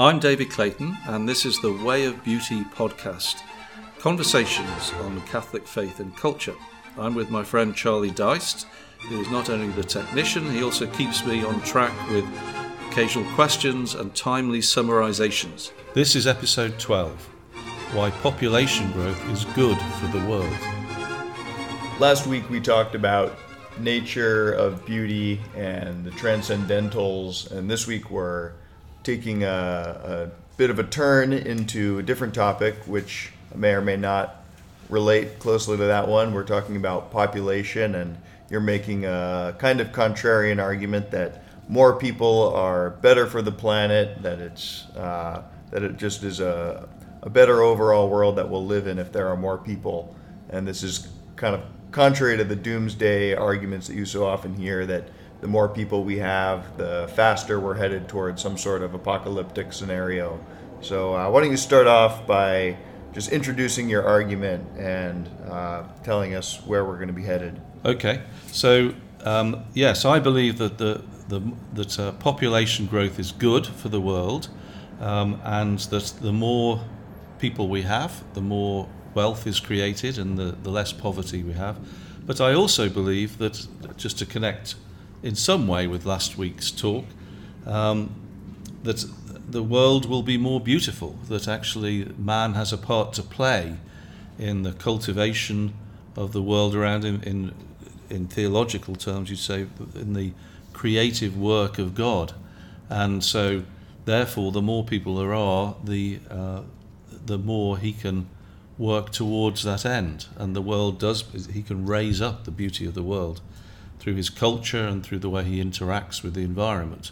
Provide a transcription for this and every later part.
I'm David Clayton, and this is the Way of Beauty podcast, conversations on Catholic faith and culture. I'm with my friend Charlie Dyce, who is not only the technician, he also keeps me on track with occasional questions and timely summarizations. This is episode 12, Why Population Growth is Good for the World. Last week we talked about nature of beauty and the transcendentals, and this week we're taking a bit of a turn into a different topic, which may or may not relate closely to that one. We're talking about population, and you're making a kind of contrarian argument that more people are better for the planet, that it just is a better overall world that we'll live in if there are more people. And this is kind of contrary to the doomsday arguments that you so often hear, that the more people we have, the faster we're headed towards some sort of apocalyptic scenario. So why don't you start off by just introducing your argument and telling us where we're going to be headed. Okay. So yes, I believe that that population growth is good for the world, and that the more people we have, the more wealth is created and the less poverty we have. But I also believe that, just to connect in some way with last week's talk, that the world will be more beautiful, that actually man has a part to play in the cultivation of the world around him. In theological terms, you'd say, in the creative work of God. And so, therefore, the more people there are, the more he can work towards that end. And the world does, he can raise up the beauty of the world through his culture and through the way he interacts with the environment.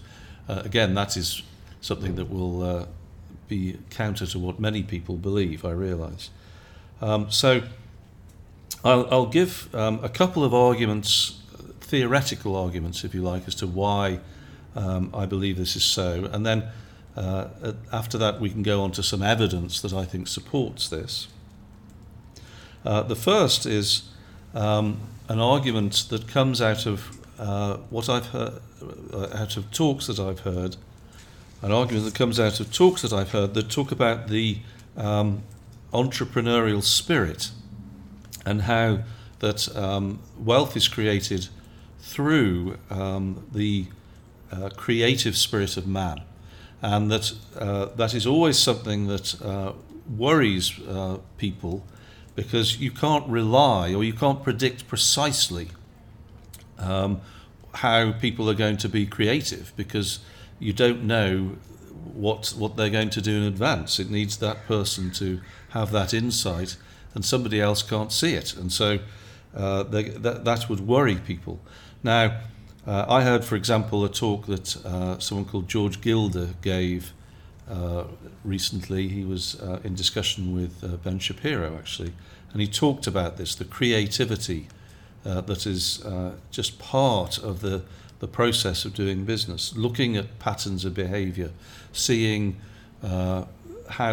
Again, that is something that will be counter to what many people believe, I realise. So I'll give a couple of arguments, theoretical arguments, if you like, as to why I believe this is so. And then after that, we can go on to some evidence that I think supports this. The first is an argument that comes out of what I've heard, talks that I've heard that talk about the entrepreneurial spirit and how that wealth is created through the creative spirit of man, and that that is always something that worries people, because you can't rely, or you can't predict precisely how people are going to be creative, because you don't know what they're going to do in advance. It needs that person to have that insight, and somebody else can't see it. And so that would worry people. Now, I heard, for example, a talk that someone called George Gilder gave recently. He was in discussion with Ben Shapiro, actually, and he talked about this, the creativity that is just part of the process of doing business, looking at patterns of behaviour, seeing how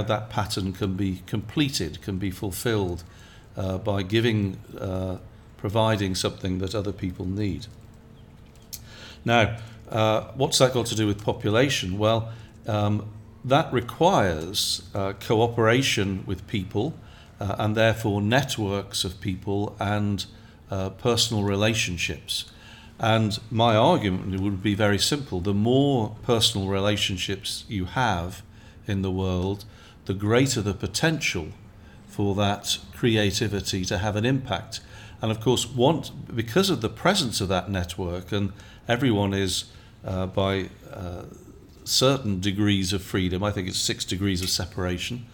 that pattern can be completed, can be fulfilled by providing something that other people need. Now, what's that got to do with population? Well, that requires cooperation with people, and therefore networks of people and personal relationships. And my argument would be very simple. The more personal relationships you have in the world, the greater the potential for that creativity to have an impact. And of course, because of the presence of that network, and everyone is by certain degrees of freedom. I think it's 6 degrees of separation.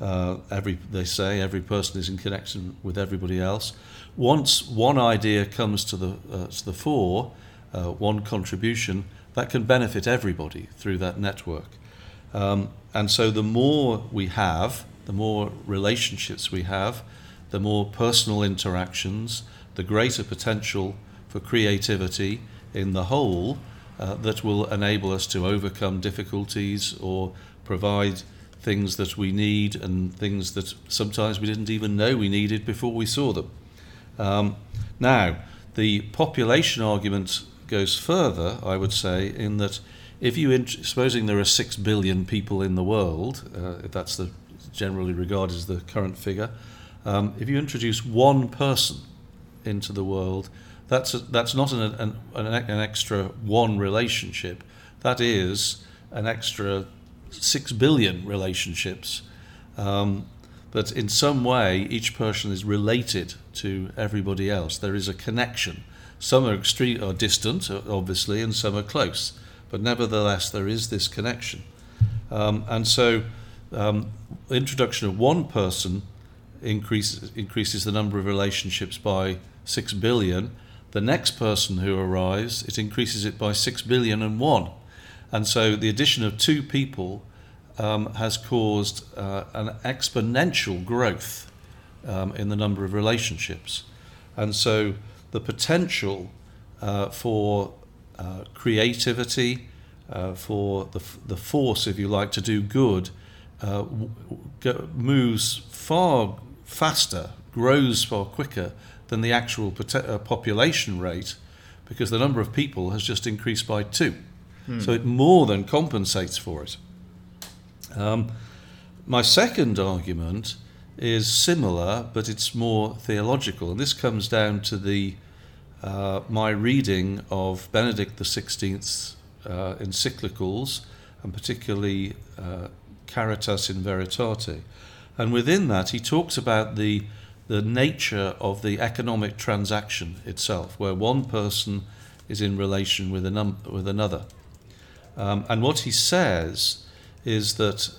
Every person is in connection with everybody else. Once one idea comes to the fore, one contribution, that can benefit everybody through that network. And so the more we have, the more relationships we have, the more personal interactions, the greater potential for creativity in the whole, that will enable us to overcome difficulties or provide things that we need, and things that sometimes we didn't even know we needed before we saw them. Now, the population argument goes further, I would say, in that if you, supposing there are 6 billion people in the world, if that's the generally regarded as the current figure, if you introduce one person into the world, that's not an extra one relationship. That is an extra 6 billion relationships. But in some way, each person is related to everybody else. There is a connection. Some are extreme or distant, obviously, and some are close. But nevertheless, there is this connection. And so the introduction of one person increases the number of relationships by 6 billion. The next person who arrives, it increases it by 6 billion and 1. And so the addition of two people has caused an exponential growth in the number of relationships. And so the potential for creativity, for the force, if you like, to do good, moves far faster, grows far quicker than the actual population rate, because the number of people has just increased by 2. So it more than compensates for it. My second argument is similar, but it's more theological, and this comes down to my reading of Benedict XVI's encyclicals, and particularly Caritas in Veritate. And within that, he talks about the nature of the economic transaction itself, where one person is in relation with another. And what he says is that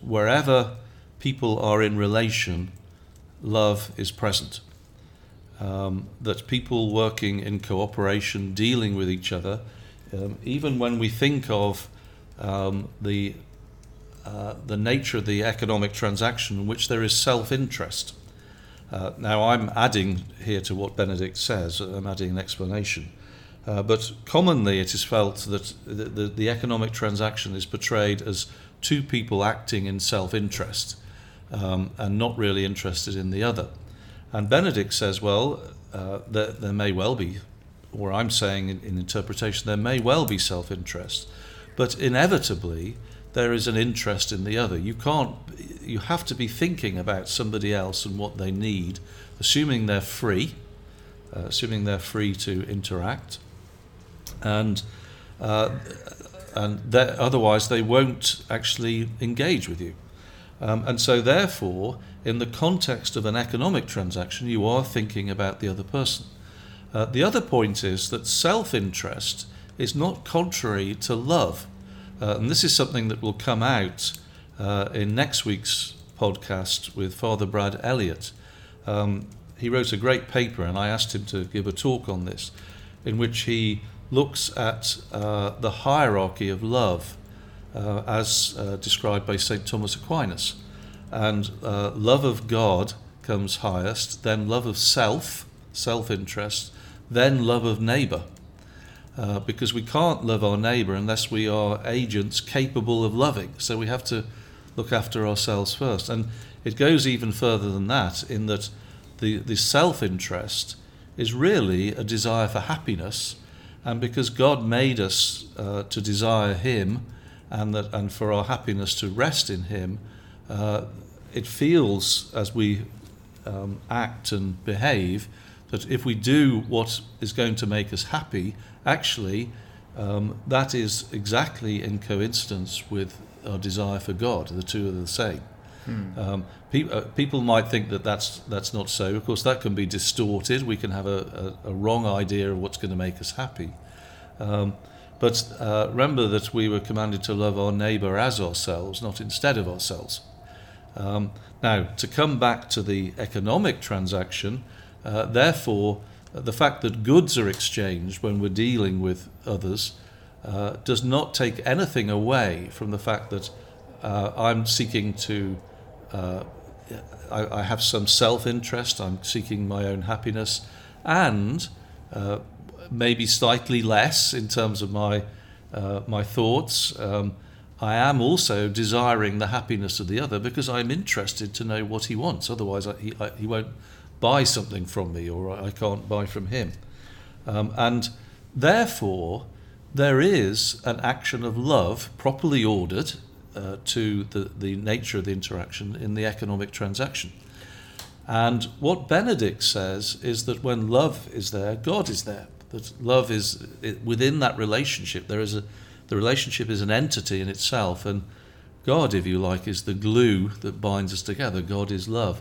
wherever people are in relation, love is present. That people working in cooperation, dealing with each other, even when we think of the nature of the economic transaction in which there is self-interest. Now I'm adding here to what Benedict says, I'm adding an explanation. But commonly it is felt that the economic transaction is portrayed as two people acting in self-interest and not really interested in the other. And Benedict says, well, there may well be, or I'm saying in interpretation, there may well be self-interest, but inevitably there is an interest in the other. You have to be thinking about somebody else and what they need, assuming they're free. To interact, and otherwise they won't actually engage with you. And so therefore, in the context of an economic transaction, you are thinking about the other person. The other point is that self-interest is not contrary to love. And this is something that will come out in next week's podcast with Father Brad Elliott. He wrote a great paper, and I asked him to give a talk on this, in which he looks at the hierarchy of love as described by St Thomas Aquinas. And love of God comes highest, then love of self-interest, then love of neighbour. Because we can't love our neighbour unless we are agents capable of loving. So we have to look after ourselves first. And it goes even further than that, in that the self-interest is really a desire for happiness, and because God made us to desire Him, and for our happiness to rest in Him, it feels as we act and behave that if we do what is going to make us happy, actually that is exactly in coincidence with our desire for God. The two are the same. People might think that that's not so. Of course, that can be distorted. We can have a wrong idea of what's going to make us happy. But remember that we were commanded to love our neighbour as ourselves, not instead of ourselves. Now, to come back to the economic transaction, therefore, the fact that goods are exchanged when we're dealing with others does not take anything away from the fact that I'm seeking to... I have some self-interest, I'm seeking my own happiness, and maybe slightly less in terms of my thoughts. I am also desiring the happiness of the other because I'm interested to know what he wants. Otherwise, he won't buy something from me, or I can't buy from him. And therefore, there is an action of love properly ordered to the nature of the interaction in the economic transaction. And what Benedict says is that when love is there, God is there. That love is within that relationship. The relationship is an entity in itself, and God, if you like, is the glue that binds us together. God is love.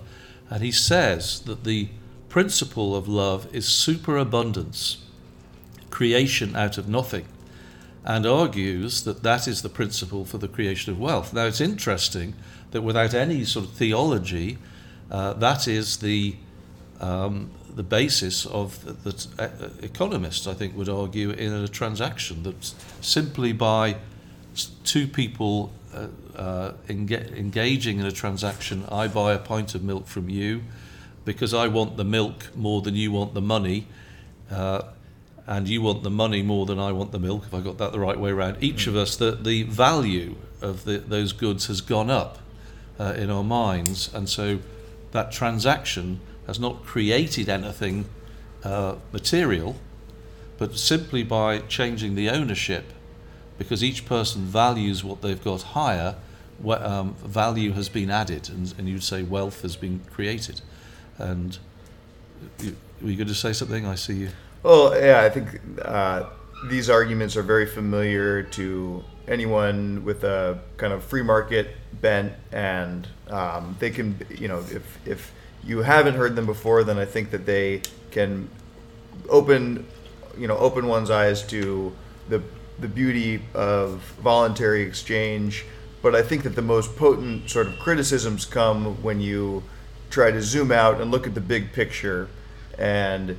And he says that the principle of love is superabundance, creation out of nothing, and argues that that is the principle for the creation of wealth. Now, it's interesting that without any sort of theology, that is the basis of that economists, I think, would argue in a transaction, that simply by two people engaging in a transaction, I buy a pint of milk from you because I want the milk more than you want the money, and you want the money more than I want the milk, if I got that the right way around. Each of us, the value of those goods has gone up in our minds, and so that transaction has not created anything material, but simply by changing the ownership, because each person values what they've got higher, value has been added, and you'd say wealth has been created. And were you going to say something? I see you. Well, yeah, I think these arguments are very familiar to anyone with a kind of free market bent, and they can, you know, if you haven't heard them before, then I think that they can open one's eyes to the beauty of voluntary exchange. But I think that the most potent sort of criticisms come when you try to zoom out and look at the big picture and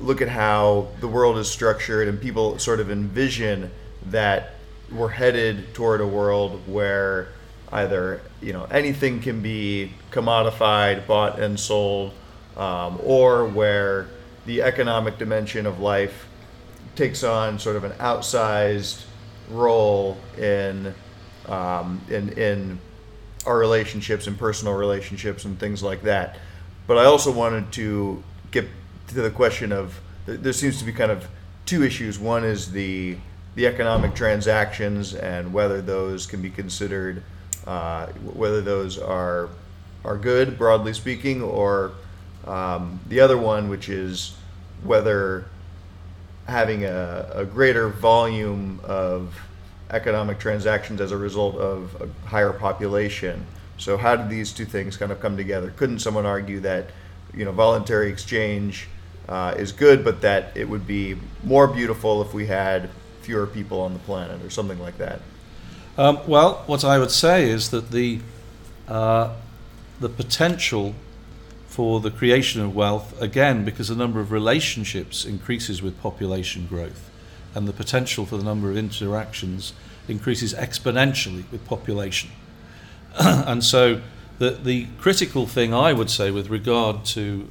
look at how the world is structured, and people sort of envision that we're headed toward a world where either, you know, anything can be commodified, bought and sold, or where the economic dimension of life takes on sort of an outsized role in our relationships and personal relationships and things like that. But I also wanted to get to the question of, there seems to be kind of two issues. One is the economic transactions and whether those can be considered, whether those are good, broadly speaking, or the other one, which is whether having a greater volume of economic transactions as a result of a higher population. So how did these two things kind of come together? Couldn't someone argue that, you know, voluntary exchange is good, but that it would be more beautiful if we had fewer people on the planet, or something like that? Well, what I would say is that the potential for the creation of wealth, again, because the number of relationships increases with population growth, and the potential for the number of interactions increases exponentially with population. And so the critical thing, I would say, with regard to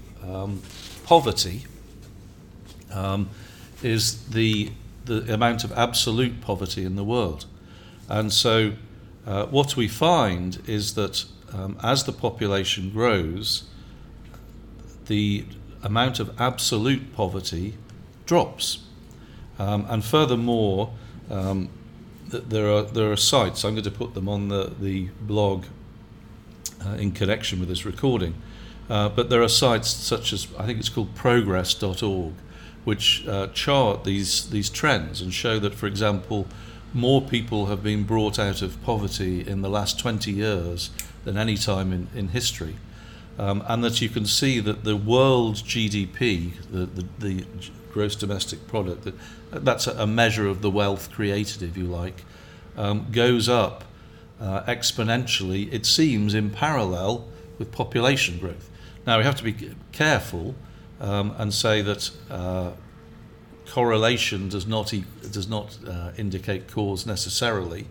poverty is the amount of absolute poverty in the world. And so what we find is that as the population grows, the amount of absolute poverty drops. And furthermore, there are sites, I'm going to put them on the blog in connection with this recording, but there are sites such as, I think it's called progress.org, which chart these trends and show that, for example, more people have been brought out of poverty in the last 20 years than any time in history. And that you can see that the world GDP, the gross domestic product, that's a measure of the wealth created, if you like, goes up exponentially, it seems, in parallel with population growth. Now, we have to be careful and say that correlation does not indicate cause necessarily,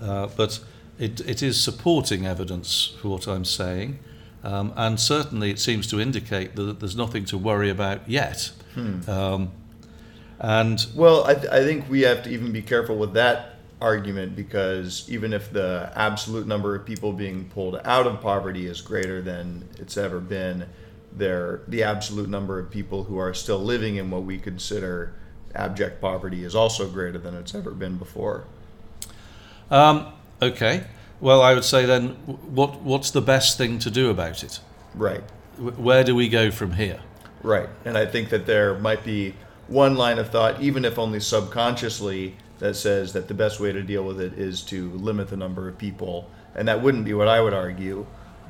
but it is supporting evidence for what I'm saying. And certainly it seems to indicate that there's nothing to worry about yet. And well, I think we have to even be careful with that argument, because even if the absolute number of people being pulled out of poverty is greater than it's ever been, the absolute number of people who are still living in what we consider abject poverty is also greater than it's ever been before. Okay. Well, I would say then, what's the best thing to do about it? Right. Where do we go from here? Right. And I think that there might be one line of thought, even if only subconsciously, that says that the best way to deal with it is to limit the number of people. And that wouldn't be what I would argue.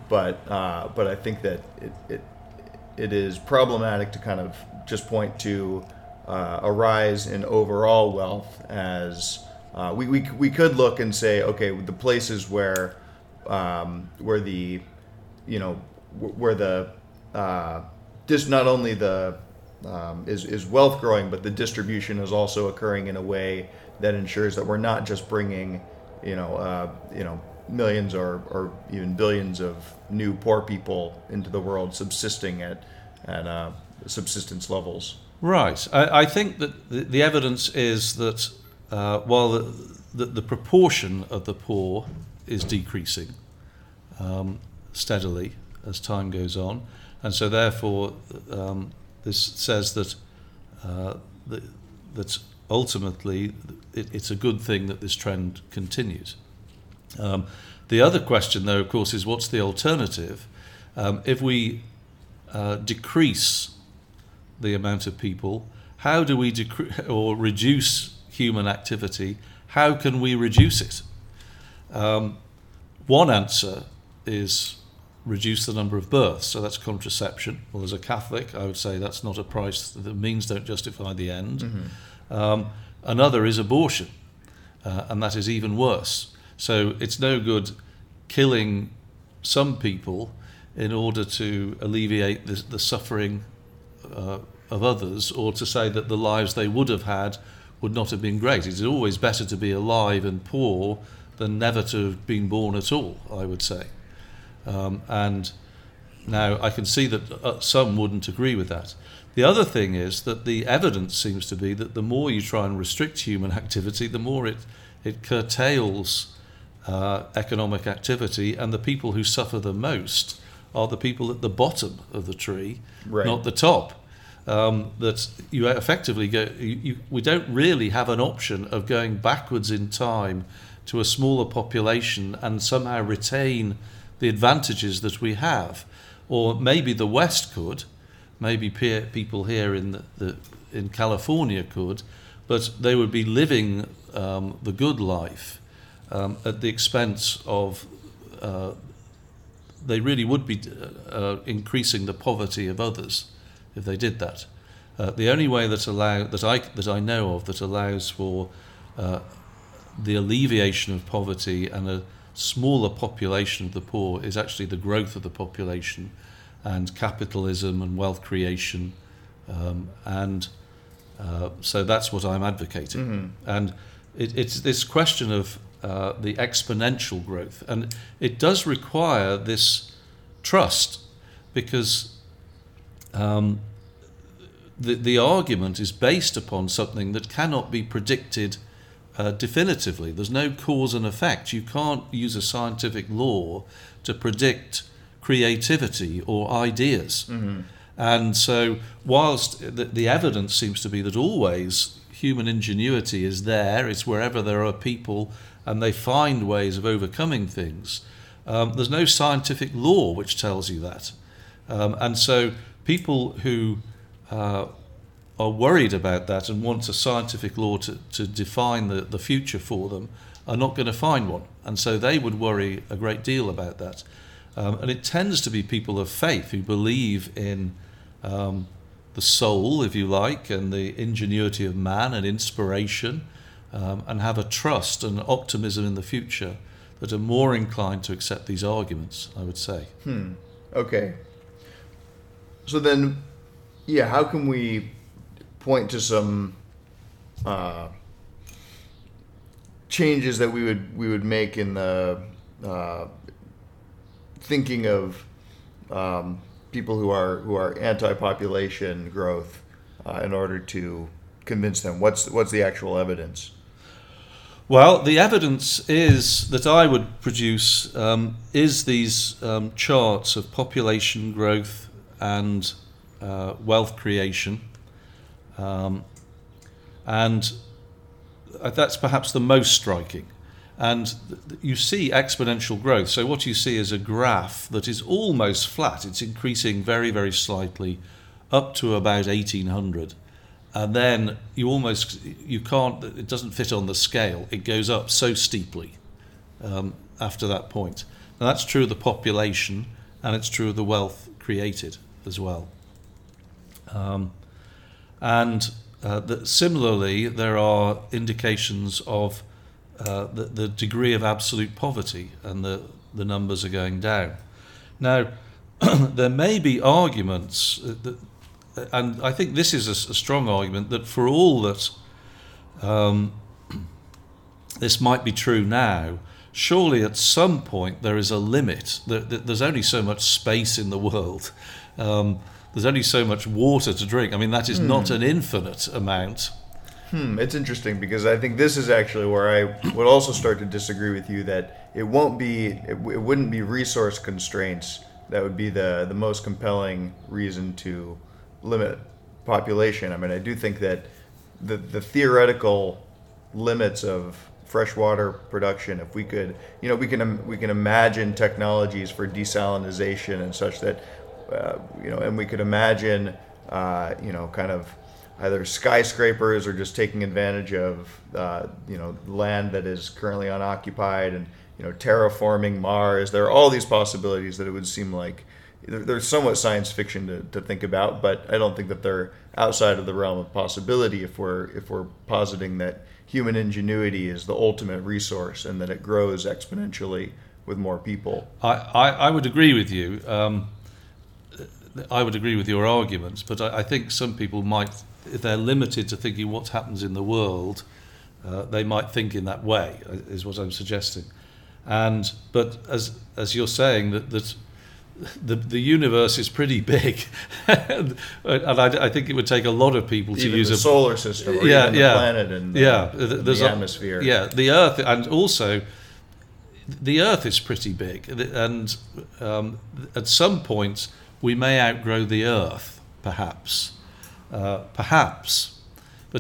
But I think that it is problematic to kind of just point to a rise in overall wealth as... we could look and say, okay, the places where not only the is wealth growing, but the distribution is also occurring in a way that ensures that we're not just bringing millions or even billions of new poor people into the world subsisting at subsistence levels. Right. I think that the evidence is that. While the proportion of the poor is decreasing steadily as time goes on, and so therefore this says that that ultimately it's a good thing that this trend continues. The other question, though, of course, is what's the alternative? If we decrease the amount of people, how do we reduce human activity? How can we reduce it? One answer is reduce the number of births, so that's contraception. Well, as a Catholic, I would say that's not a price, the means don't justify the end. Mm-hmm. Another is abortion, and that is even worse. So it's no good killing some people in order to alleviate the suffering of others, or to say that the lives they would have had would not have been great. It's always better to be alive and poor than never to have been born at all, I would say. And now I can see that some wouldn't agree with that. The other thing is that the evidence seems to be that the more you try and restrict human activity, the more it curtails economic activity, and the people who suffer the most are the people at the bottom of the tree, right, not the top. That you effectively go. We don't really have an option of going backwards in time to a smaller population and somehow retain the advantages that we have, or maybe the West could, maybe people here in California could, but they would be living the good life at the expense of. They really would be increasing the poverty of others. If they did that, the only way that I know of that allows for the alleviation of poverty and a smaller population of the poor is actually the growth of the population, and capitalism and wealth creation, and so that's what I'm advocating. Mm-hmm. And it's this question of the exponential growth, and it does require this trust, because. The argument is based upon something that cannot be predicted definitively. There's no cause and effect. You can't use a scientific law to predict creativity or ideas. Mm-hmm. And so whilst the evidence seems to be that always human ingenuity is there, it's wherever there are people and they find ways of overcoming things, there's no scientific law which tells you that. And so... people who are worried about that and want a scientific law to define the future for them are not going to find one. And so they would worry a great deal about that. And it tends to be people of faith who believe in the soul, if you like, and the ingenuity of man and inspiration, and have a trust and optimism in the future that are more inclined to accept these arguments, I would say. Okay. So then, yeah, how can we point to some changes that we would make in the thinking of people who are anti-population growth in order to convince them? What's the actual evidence? Well, the evidence is that I would produce is these charts of population growth and wealth creation, And that's perhaps the most striking. And you see exponential growth. So what you see is a graph that is almost flat. It's increasing very, very slightly up to about 1800. And then it doesn't fit on the scale. It goes up so steeply after that point. Now that's true of the population, and it's true of the wealth created as well. Similarly, there are indications of the degree of absolute poverty, and the numbers are going down. Now, there may be arguments, and I think this is a strong argument, that for all that this might be true now, surely at some point there is a limit. There's only so much space in the world. There's only so much water to drink. I mean, that is not an infinite amount. It's interesting, because I think this is actually where I would also start to disagree with you, that it wouldn't be resource constraints that would be the most compelling reason to limit population. I mean, I do think that the theoretical limits of freshwater production, if we could, we can imagine technologies for desalinization and such that, and we could imagine, kind of either skyscrapers or just taking advantage of, land that is currently unoccupied and, terraforming Mars. There are all these possibilities that it would seem like they're somewhat science fiction to think about, but I don't think that they're outside of the realm of possibility if we're positing that human ingenuity is the ultimate resource and that it grows exponentially with more people. I would agree with you. I would agree with your arguments, but I think some people might, if they're limited to thinking what happens in the world, they might think in that way, is what I'm suggesting. But as you're saying, that the universe is pretty big, and I think it would take a lot of people even to use the solar system, or the planet, and the atmosphere. The Earth, and also the Earth is pretty big, and at some point we may outgrow the Earth, perhaps. But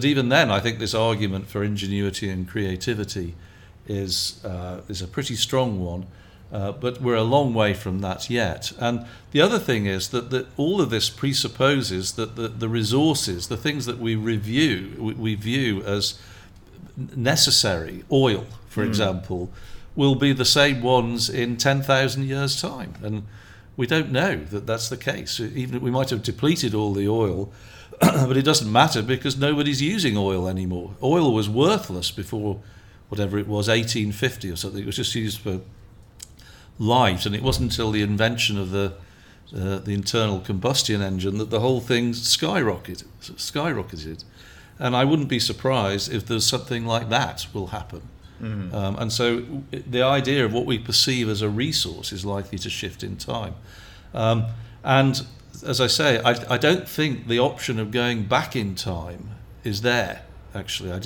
even then, I think this argument for ingenuity and creativity is a pretty strong one. But we're a long way from that yet. And the other thing is that all of this presupposes that the resources, the things that we view as necessary, oil, for example, will be the same ones in 10,000 years' time. And we don't know that that's the case. Even we might have depleted all the oil, but it doesn't matter because nobody's using oil anymore. Oil was worthless before, whatever it was, 1850 or something. It was just used for light, and it wasn't until the invention of the internal combustion engine that the whole thing skyrocketed. And I wouldn't be surprised if there's something like that will happen. And so the idea of what we perceive as a resource is likely to shift in time. And as I say, I don't think the option of going back in time is there, actually. I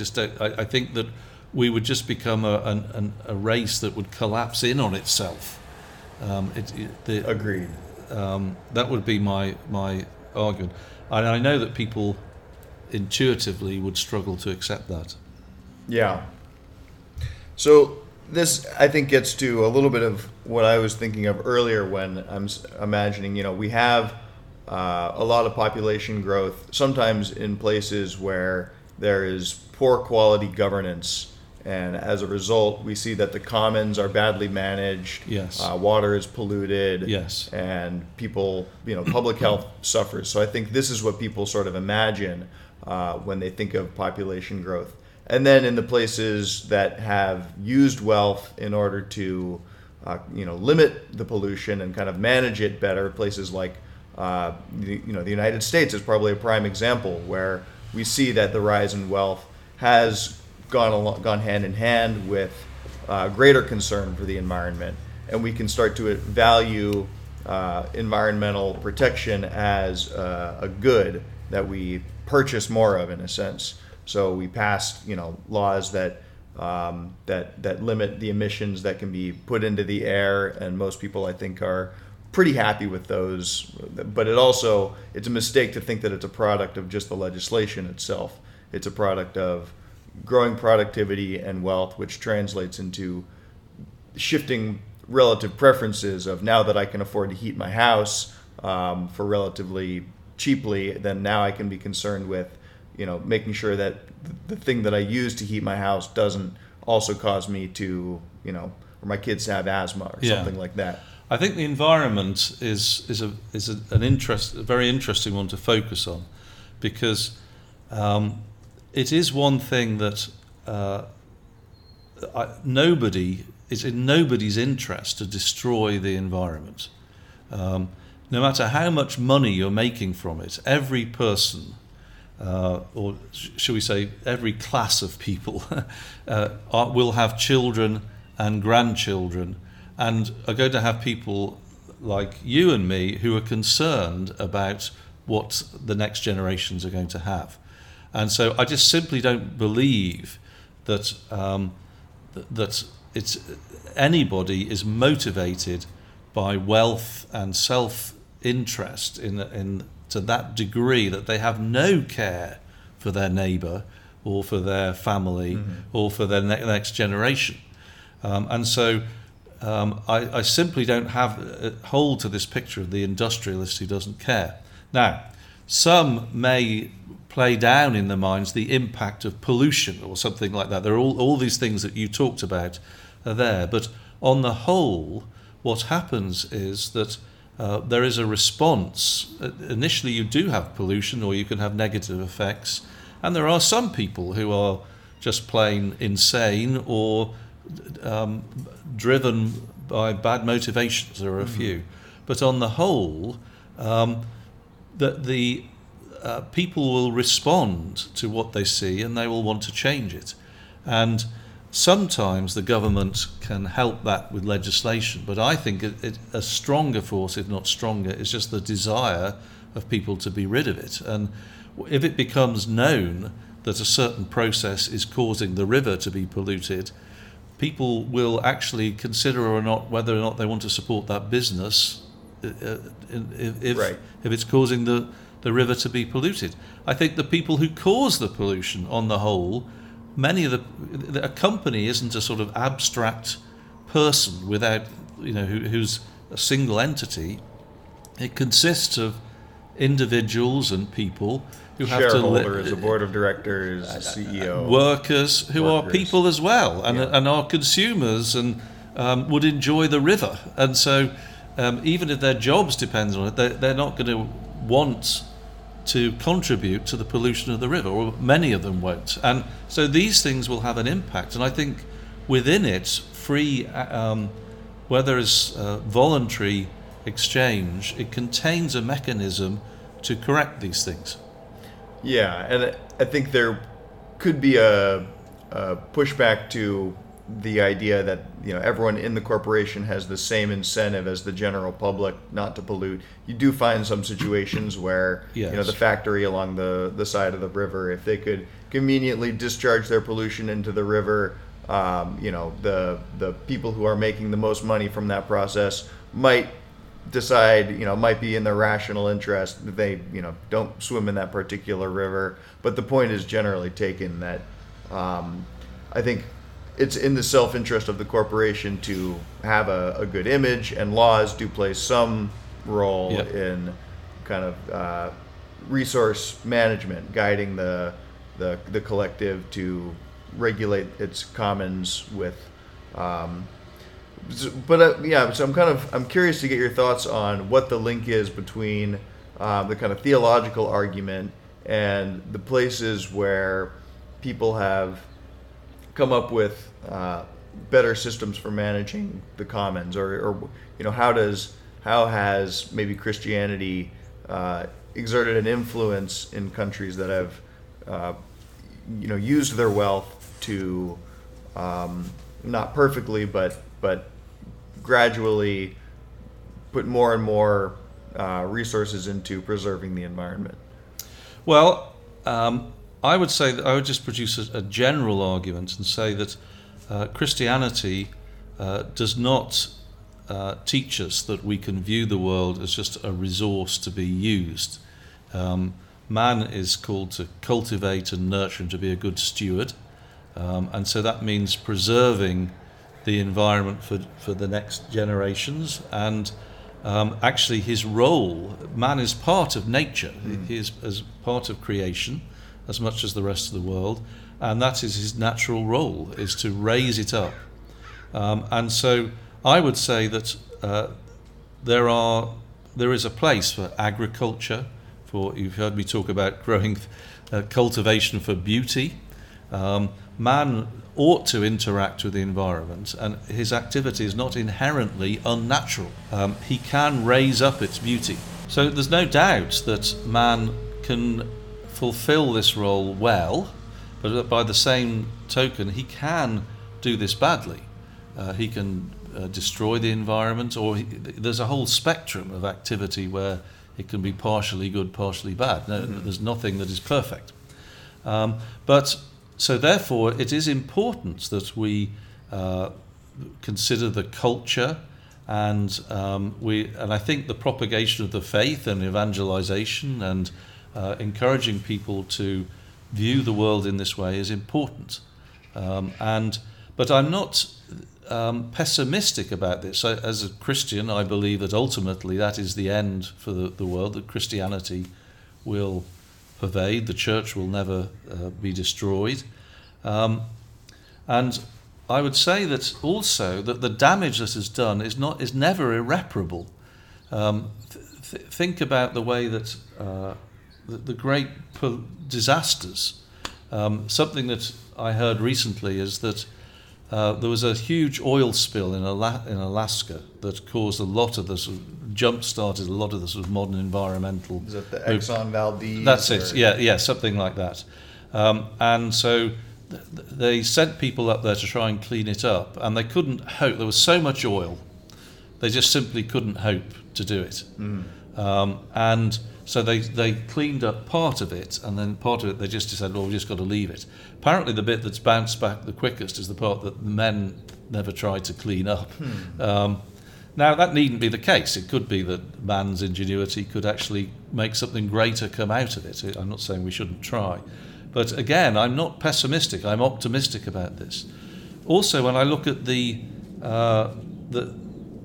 think that we would just become a race that would collapse in on itself. Agreed. That would be my argument. And I know that people intuitively would struggle to accept that. Yeah. So this, I think, gets to a little bit of what I was thinking of earlier when I'm imagining, we have a lot of population growth, sometimes in places where there is poor quality governance. And as a result, we see that the commons are badly managed. Yes. Water is polluted. Yes. And people, public health suffers. So I think this is what people sort of imagine when they think of population growth. And then in the places that have used wealth in order to, limit the pollution and kind of manage it better, places like, the United States is probably a prime example where we see that the rise in wealth has gone hand in hand with greater concern for the environment, and we can start to value environmental protection as a good that we purchase more of, in a sense. So we passed, laws that that limit the emissions that can be put into the air, and most people, I think, are pretty happy with those. But it's a mistake to think that it's a product of just the legislation itself. It's a product of growing productivity and wealth, which translates into shifting relative preferences of, now that I can afford to heat my house for relatively cheaply, then now I can be concerned with, you know, making sure that the thing that I use to heat my house doesn't also cause me to, you know, or my kids have asthma or something like that. I think the environment is a very interesting one to focus on, because it is one thing that it's in nobody's interest to destroy the environment. No matter how much money you're making from it, every person, or shall we say, every class of people, will have children and grandchildren, and are going to have people like you and me who are concerned about what the next generations are going to have. And so I just simply don't believe that that it's anybody is motivated by wealth and self-interest in to that degree that they have no care for their neighbour or for their family or for their next generation. And so I simply don't hold to this picture of the industrialist who doesn't care. Now, some may play down in their minds the impact of pollution or something like that. There are all these things that you talked about are there. But on the whole, what happens is that there is a response. Initially, you do have pollution, or you can have negative effects. And there are some people who are just plain insane or driven by bad motivations. There are a few. But on the whole, the people will respond to what they see, and they will want to change it. And sometimes the government can help that with legislation, but I think a stronger force, if not stronger, is just the desire of people to be rid of it. And if it becomes known that a certain process is causing the river to be polluted, people will actually consider whether or not they want to support that business if it's causing the river to be polluted. I think the people who cause the pollution, on the whole, many of a company isn't a sort of abstract person without, you know, who's a single entity. It consists of individuals and people who have to shareholders, a board of directors, a CEO, workers are people as well, and are consumers, and would enjoy the river. And so, even if their jobs depend on it, they're not going to want to contribute to the pollution of the river, or many of them won't. And so these things will have an impact. And I think within it, free, where there is voluntary exchange, it contains a mechanism to correct these things. Yeah, and I think there could be a pushback to the idea that, you know, everyone in the corporation has the same incentive as the general public not to pollute. You do find some situations where, you know, the factory along the side of the river, if they could conveniently discharge their pollution into the river, you know, the people who are making the most money from that process might decide, you know, might be in their rational interest that they, you know, don't swim in that particular river. But the point is generally taken that I think it's in the self-interest of the corporation to have a good image, and laws do play some role in kind of resource management, guiding the collective to regulate its commons with. So I'm curious to get your thoughts on what the link is between the kind of theological argument and the places where people have come up with better systems for managing the commons, or you know, how has maybe Christianity exerted an influence in countries that have you know, used their wealth to not perfectly but gradually put more and more resources into preserving the environment? Well, I would say that I would just produce a general argument and say that Christianity does not teach us that we can view the world as just a resource to be used. Man is called to cultivate and nurture and to be a good steward. And so that means preserving the environment for the next generations. And actually his role, man is part of nature. He is as part of creation as much as the rest of the world. And that is his natural role, is to raise it up. And so I would say that there is a place for agriculture, for, you've heard me talk about growing, cultivation for beauty. Man ought to interact with the environment, and his activity is not inherently unnatural. He can raise up its beauty. So there's no doubt that man can fulfill this role well, but by the same token, he can do this badly. He can destroy the environment, or there's a whole spectrum of activity where it can be partially good, partially bad. No, there's nothing that is perfect. So therefore, it is important that we consider the culture, and I think the propagation of the faith and evangelization and encouraging people to view the world in this way is important. But I'm not pessimistic about this. As a Christian, I believe that ultimately that is the end for the world, that Christianity will pervade, the church will never be destroyed. And I would say that also that the damage that is done is never irreparable. Think about the way that the great disasters, something that I heard recently is that there was a huge oil spill in Alaska that caused a lot of this, jump-started a lot of the sort of modern environmental... Is it the Exxon Valdez? That's it, yeah, something like that. And so they sent people up there to try and clean it up, and they couldn't hope. There was so much oil, they just simply couldn't hope to do it. And so they cleaned up part of it, and then part of it they just decided, well, we've just got to leave it. Apparently the bit that's bounced back the quickest is the part that the men never tried to clean up. Now, that needn't be the case. It could be that man's ingenuity could actually make something greater come out of it. I'm not saying we shouldn't try. But again, I'm not pessimistic. I'm optimistic about this. Also, when I look at the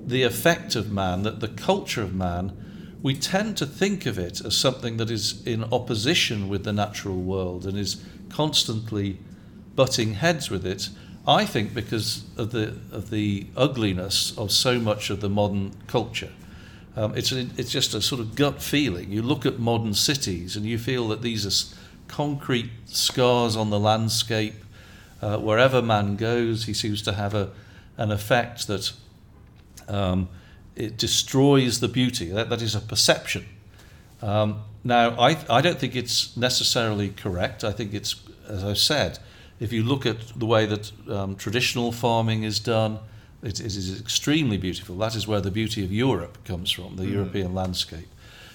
effect of man, that the culture of man, we tend to think of it as something that is in opposition with the natural world and is constantly butting heads with it, I think, because of the ugliness of so much of the modern culture. It's just a sort of gut feeling. You look at modern cities and you feel that these are concrete scars on the landscape. Wherever man goes, he seems to have an effect that... it destroys the beauty. That is a perception. Now, I don't think it's necessarily correct. I think it's, as I've said, if you look at the way that traditional farming is done, it is extremely beautiful. That is where the beauty of Europe comes from, the European landscape.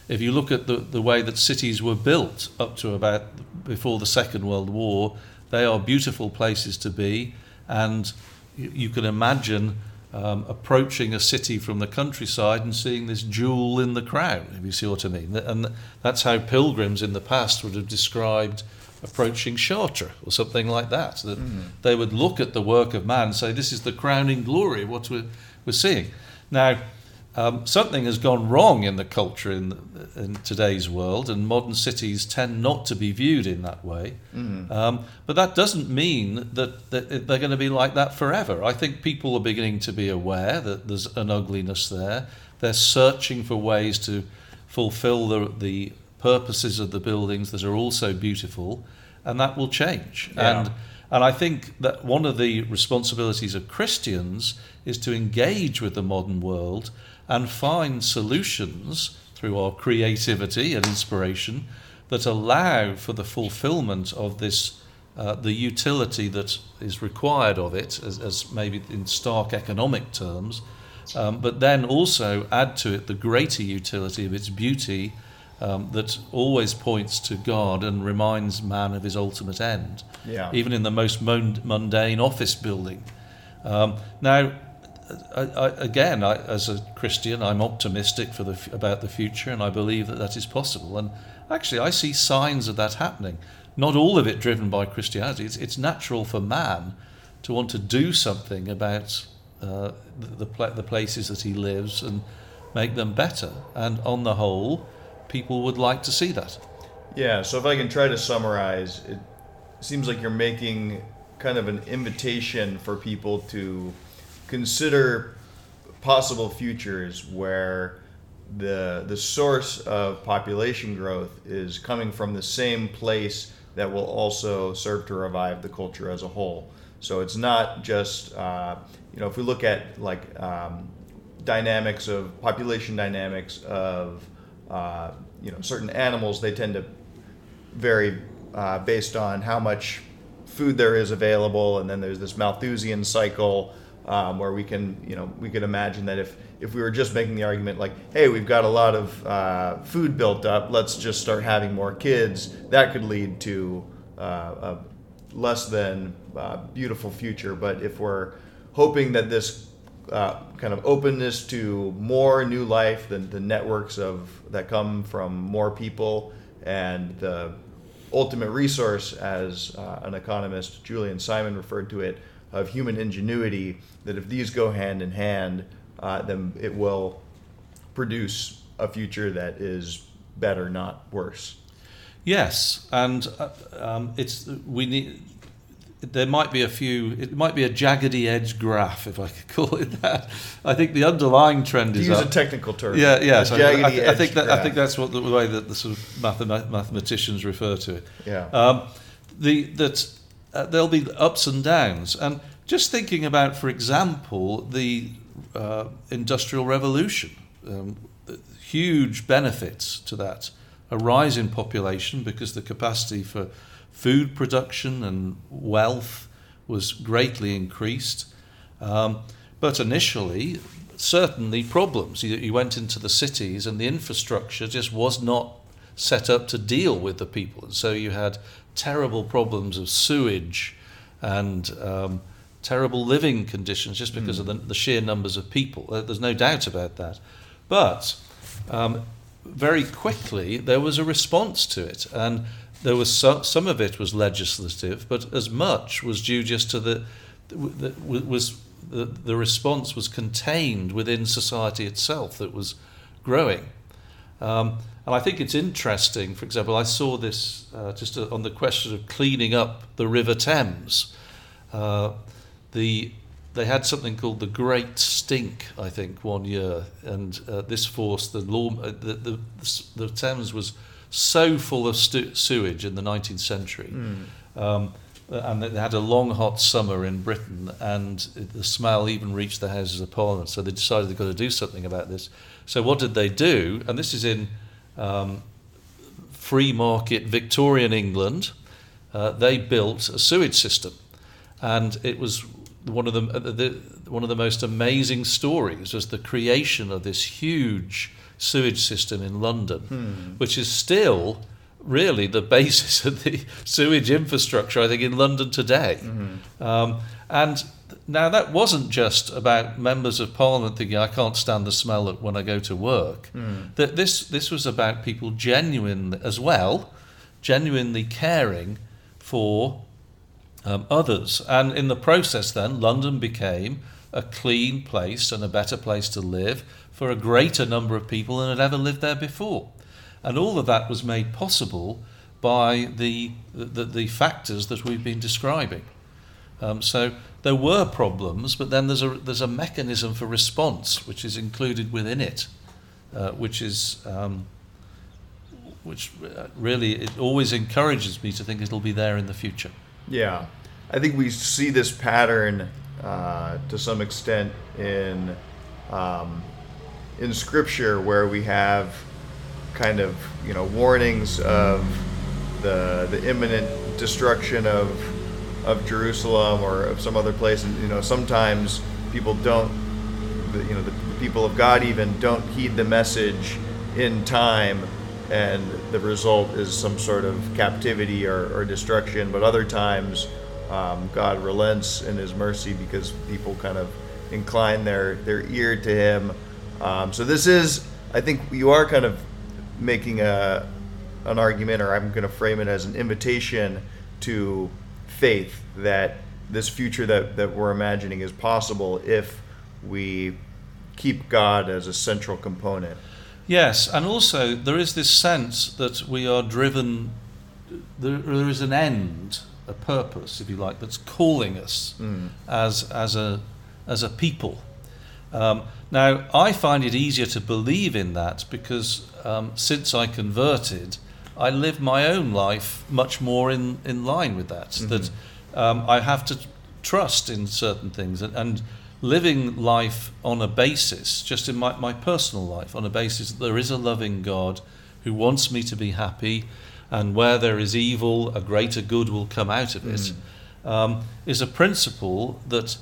If you look at the way that cities were built up to about before the Second World War, they are beautiful places to be, and you can imagine approaching a city from the countryside and seeing this jewel in the crown, if you see what I mean. And that's how pilgrims in the past would have described approaching Chartres or something like that. They would look at the work of man and say, this is the crowning glory of what we're seeing. Now, something has gone wrong in the culture in today's world, and modern cities tend not to be viewed in that way. But that doesn't mean that they're going to be like that forever. I think people are beginning to be aware that there's an ugliness there. They're searching for ways to fulfill the purposes of the buildings that are also beautiful, and that will change. Yeah. And I think that one of the responsibilities of Christians is to engage with the modern world and find solutions through our creativity and inspiration that allow for the fulfillment of this, the utility that is required of it, as maybe in stark economic terms, but then also add to it the greater utility of its beauty that always points to God and reminds man of his ultimate end, even in the most mundane office building. Now, Again, as a Christian, I'm optimistic about the future, and I believe that is possible. And actually, I see signs of that happening. Not all of it driven by Christianity. It's natural for man to want to do something about the places that he lives and make them better. And on the whole, people would like to see that. Yeah, so if I can try to summarize, it seems like you're making kind of an invitation for people to consider possible futures where the source of population growth is coming from the same place that will also serve to revive the culture as a whole. So it's not just, if we look at population dynamics of certain animals, they tend to vary based on how much food there is available, and then there's this Malthusian cycle where we could imagine that if we were just making the argument like, hey, we've got a lot of food built up, let's just start having more kids, that could lead to a less than beautiful future. But if we're hoping that this kind of openness to more new life, the networks that come from more people, and the ultimate resource, as an economist, Julian Simon, referred to it, of human ingenuity, that if these go hand in hand, then it will produce a future that is better, not worse. Yes, and there might be it might be a jaggedy edge graph, if I could call it that. I think the underlying trend is to use a technical term. Yeah. So I think that's what the way that the sort of mathematicians refer to it. Yeah. There'll be ups and downs, and just thinking about, for example, the Industrial Revolution, huge benefits to that, a rise in population because the capacity for food production and wealth was greatly increased, but initially certainly problems. You went into the cities and the infrastructure just was not set up to deal with the people, and so you had terrible problems of sewage and terrible living conditions just because of the sheer numbers of people. There's no doubt about that. But very quickly there was a response to it, and there was some of it was legislative, but as much was due just to the response was contained within society itself that was growing. And I think it's interesting, for example, I saw this on the question of cleaning up the River Thames. They had something called the Great Stink, I think, one year, and this forced the Thames was so full of sewage in the 19th century. And they had a long, hot summer in Britain, and the smell even reached the Houses of Parliament, so they decided they've got to do something about this. So what did they do? And this is in free market Victorian England. They built a sewage system, and it was one of the most amazing stories was the creation of this huge sewage system in London, which is still really the basis of the sewage infrastructure, I think, in London today. And now that wasn't just about members of Parliament thinking, I can't stand the smell when I go to work. That this was about people genuinely caring for others. And in the process then, London became a clean place and a better place to live for a greater number of people than had ever lived there before. And all of that was made possible by the factors that we've been describing. So there were problems, but then there's a mechanism for response which is included within it, which really, it always encourages me to think it'll be there in the future. Yeah, I think we see this pattern to some extent in Scripture, where we have kind of warnings of the imminent destruction of Jerusalem or of some other place, and sometimes people the people of God even don't heed the message in time, and the result is some sort of captivity or destruction. But other times God relents in his mercy because people kind of incline their ear to him. So this is, I think you are kind of making an argument, or I'm going to frame it as an invitation to faith that this future that we're imagining is possible if we keep God as a central component. Yes, and also there is this sense that we are driven, there is an end, a purpose, if you like, that's calling us as a people. Now, I find it easier to believe in that because since I converted, I live my own life much more in line with that, mm-hmm. that I have to trust in certain things and living life on a basis, just in my personal life, on a basis that there is a loving God who wants me to be happy, and where there is evil, a greater good will come out of it, is a principle that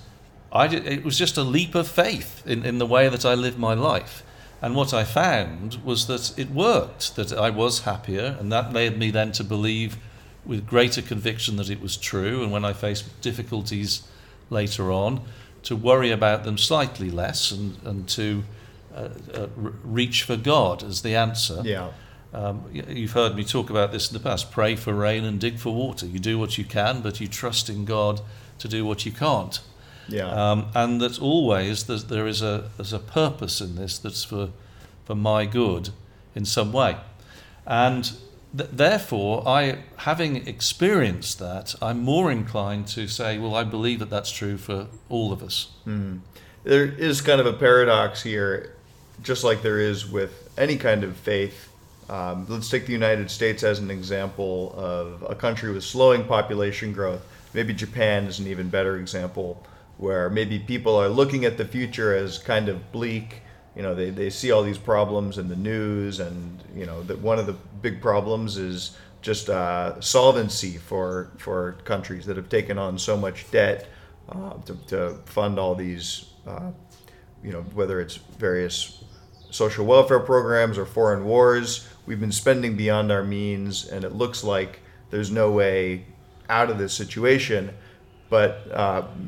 it was just a leap of faith in the way that I lived my life. And what I found was that it worked, that I was happier, and that led me then to believe with greater conviction that it was true, and when I faced difficulties later on, to worry about them slightly less and to reach for God as the answer. Yeah. You've heard me talk about this in the past. Pray for rain and dig for water. You do what you can, but you trust in God to do what you can't. Yeah. And that always there's a purpose in this that's for my good in some way. And therefore, having experienced that, I'm more inclined to say, well, I believe that that's true for all of us. Mm. There is kind of a paradox here, just like there is with any kind of faith. Let's take the United States as an example of a country with slowing population growth. Maybe Japan is an even better example, where maybe people are looking at the future as kind of bleak. You know, they see all these problems in the news, and you know that one of the big problems is just solvency for countries that have taken on so much debt to fund all these, whether it's various social welfare programs or foreign wars. We've been spending beyond our means, and it looks like there's no way out of this situation. But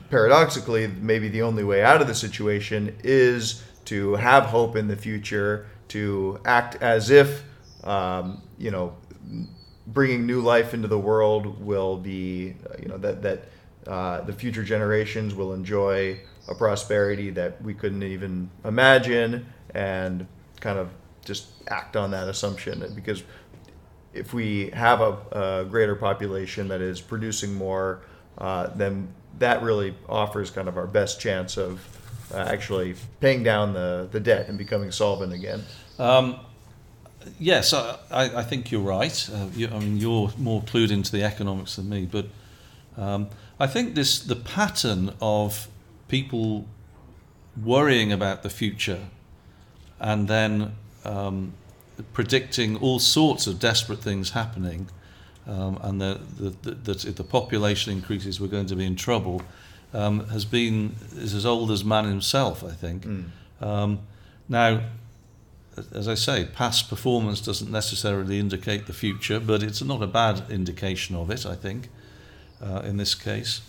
paradoxically, maybe the only way out of the situation is to have hope in the future, to act as if, bringing new life into the world will be, that the future generations will enjoy a prosperity that we couldn't even imagine, and kind of just act on that assumption. Because if we have a greater population that is producing more, then that really offers kind of our best chance of actually paying down the debt and becoming solvent again. Yes, I think you're right. You're more clued into the economics than me, but I think the pattern of people worrying about the future and then predicting all sorts of desperate things happening, and that if the population increases, we're going to be in trouble, is as old as man himself, I think. Mm. Now, as I say, past performance doesn't necessarily indicate the future, but it's not a bad indication of it, I think, in this case.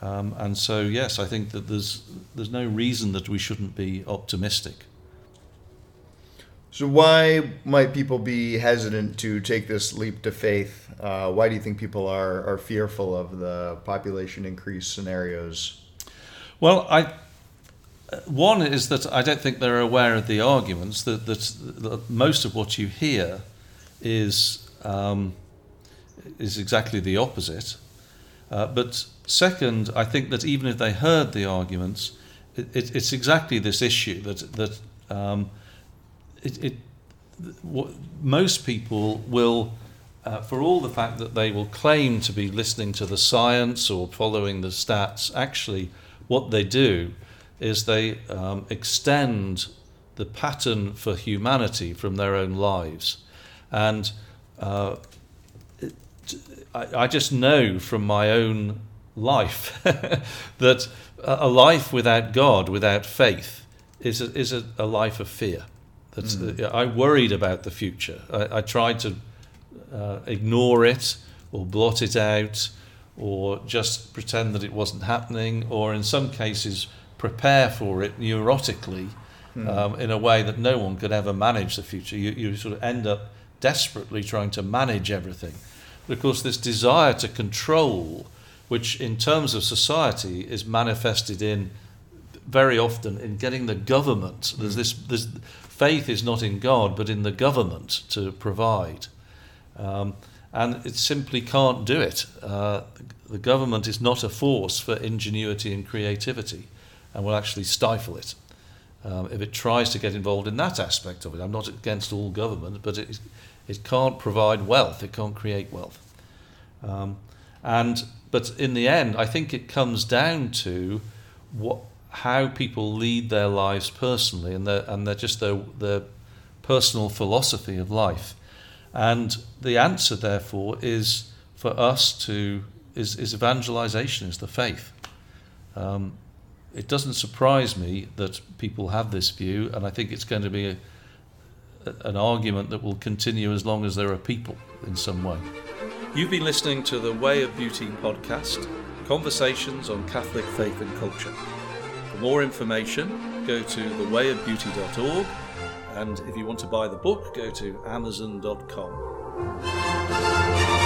And so, yes, I think that there's no reason that we shouldn't be optimistic. So why might people be hesitant to take this leap to faith? Why do you think people are fearful of the population increase scenarios? Well, one is that I don't think they're aware of the arguments, that most of what you hear is exactly the opposite. But second, I think that even if they heard the arguments, it's exactly this issue that. Most people will, for all the fact that they will claim to be listening to the science or following the stats, actually what they do is they extend the pattern for humanity from their own lives. And I just know from my own life that a life without God, without faith, is a life of fear. I worried about the future. I tried to ignore it or blot it out or just pretend that it wasn't happening, or in some cases prepare for it neurotically in a way that no one could ever manage the future. You sort of end up desperately trying to manage everything. But of course, this desire to control, which in terms of society is manifested in very often in getting the government. There's faith is not in God, but in the government to provide. And it simply can't do it. The government is not a force for ingenuity and creativity, and will actually stifle it if it tries to get involved in that aspect of it. I'm not against all government, but it can't provide wealth. It can't create wealth. But in the end, I think it comes down to how people lead their lives personally, and their personal philosophy of life. And the answer, therefore, is for us is evangelization, is the faith. It doesn't surprise me that people have this view, and I think it's going to be an argument that will continue as long as there are people in some way. You've been listening to the Way of Beauty podcast, conversations on Catholic faith and culture. For more information, go to thewayofbeauty.org, and if you want to buy the book, go to amazon.com.